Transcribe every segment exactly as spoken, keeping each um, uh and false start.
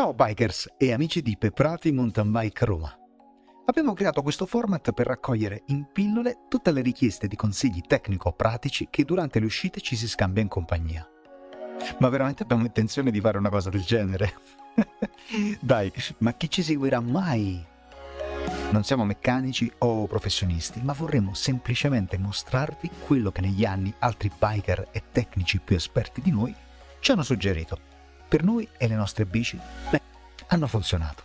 Ciao bikers e amici di Pe Prati Mountain Bike Roma. Abbiamo creato questo format per raccogliere in pillole tutte le richieste di consigli tecnico-pratici che durante le uscite ci si scambia in compagnia. Ma veramente abbiamo intenzione di fare una cosa del genere? Dai, ma chi ci seguirà mai? Non siamo meccanici o professionisti, ma vorremmo semplicemente mostrarvi quello che negli anni altri biker e tecnici più esperti di noi ci hanno suggerito. Per noi e le nostre bici, beh, hanno funzionato.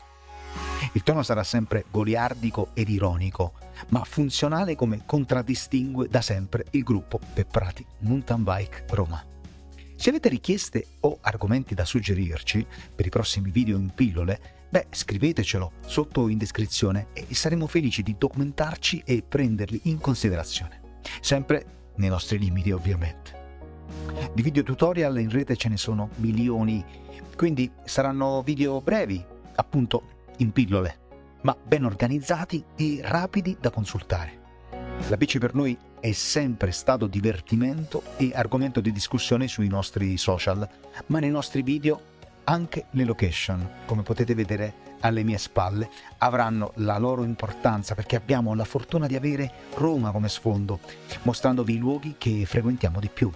Il tono sarà sempre goliardico ed ironico, ma funzionale come contraddistingue da sempre il gruppo Pe Prati Mountain Bike Roma. Se avete richieste o argomenti da suggerirci per i prossimi video in pillole, beh, scrivetecelo sotto in descrizione e saremo felici di documentarci e prenderli in considerazione, sempre nei nostri limiti ovviamente. Di video tutorial in rete ce ne sono milioni, quindi saranno video brevi, appunto in pillole, ma ben organizzati e rapidi da consultare. La bici per noi è sempre stato divertimento e argomento di discussione sui nostri social, ma nei nostri video anche le location, come potete vedere alle mie spalle, avranno la loro importanza perché abbiamo la fortuna di avere Roma come sfondo, mostrandovi i luoghi che frequentiamo di più.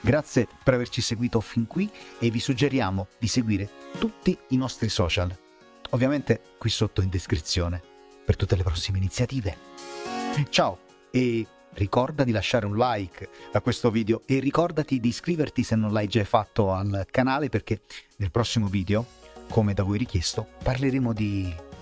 Grazie per averci seguito fin qui e vi suggeriamo di seguire tutti i nostri social, ovviamente qui sotto in descrizione, per tutte le prossime iniziative. Ciao e ricorda di lasciare un like a questo video e ricordati di iscriverti se non l'hai già fatto al canale, perché nel prossimo video, come da voi richiesto, parleremo di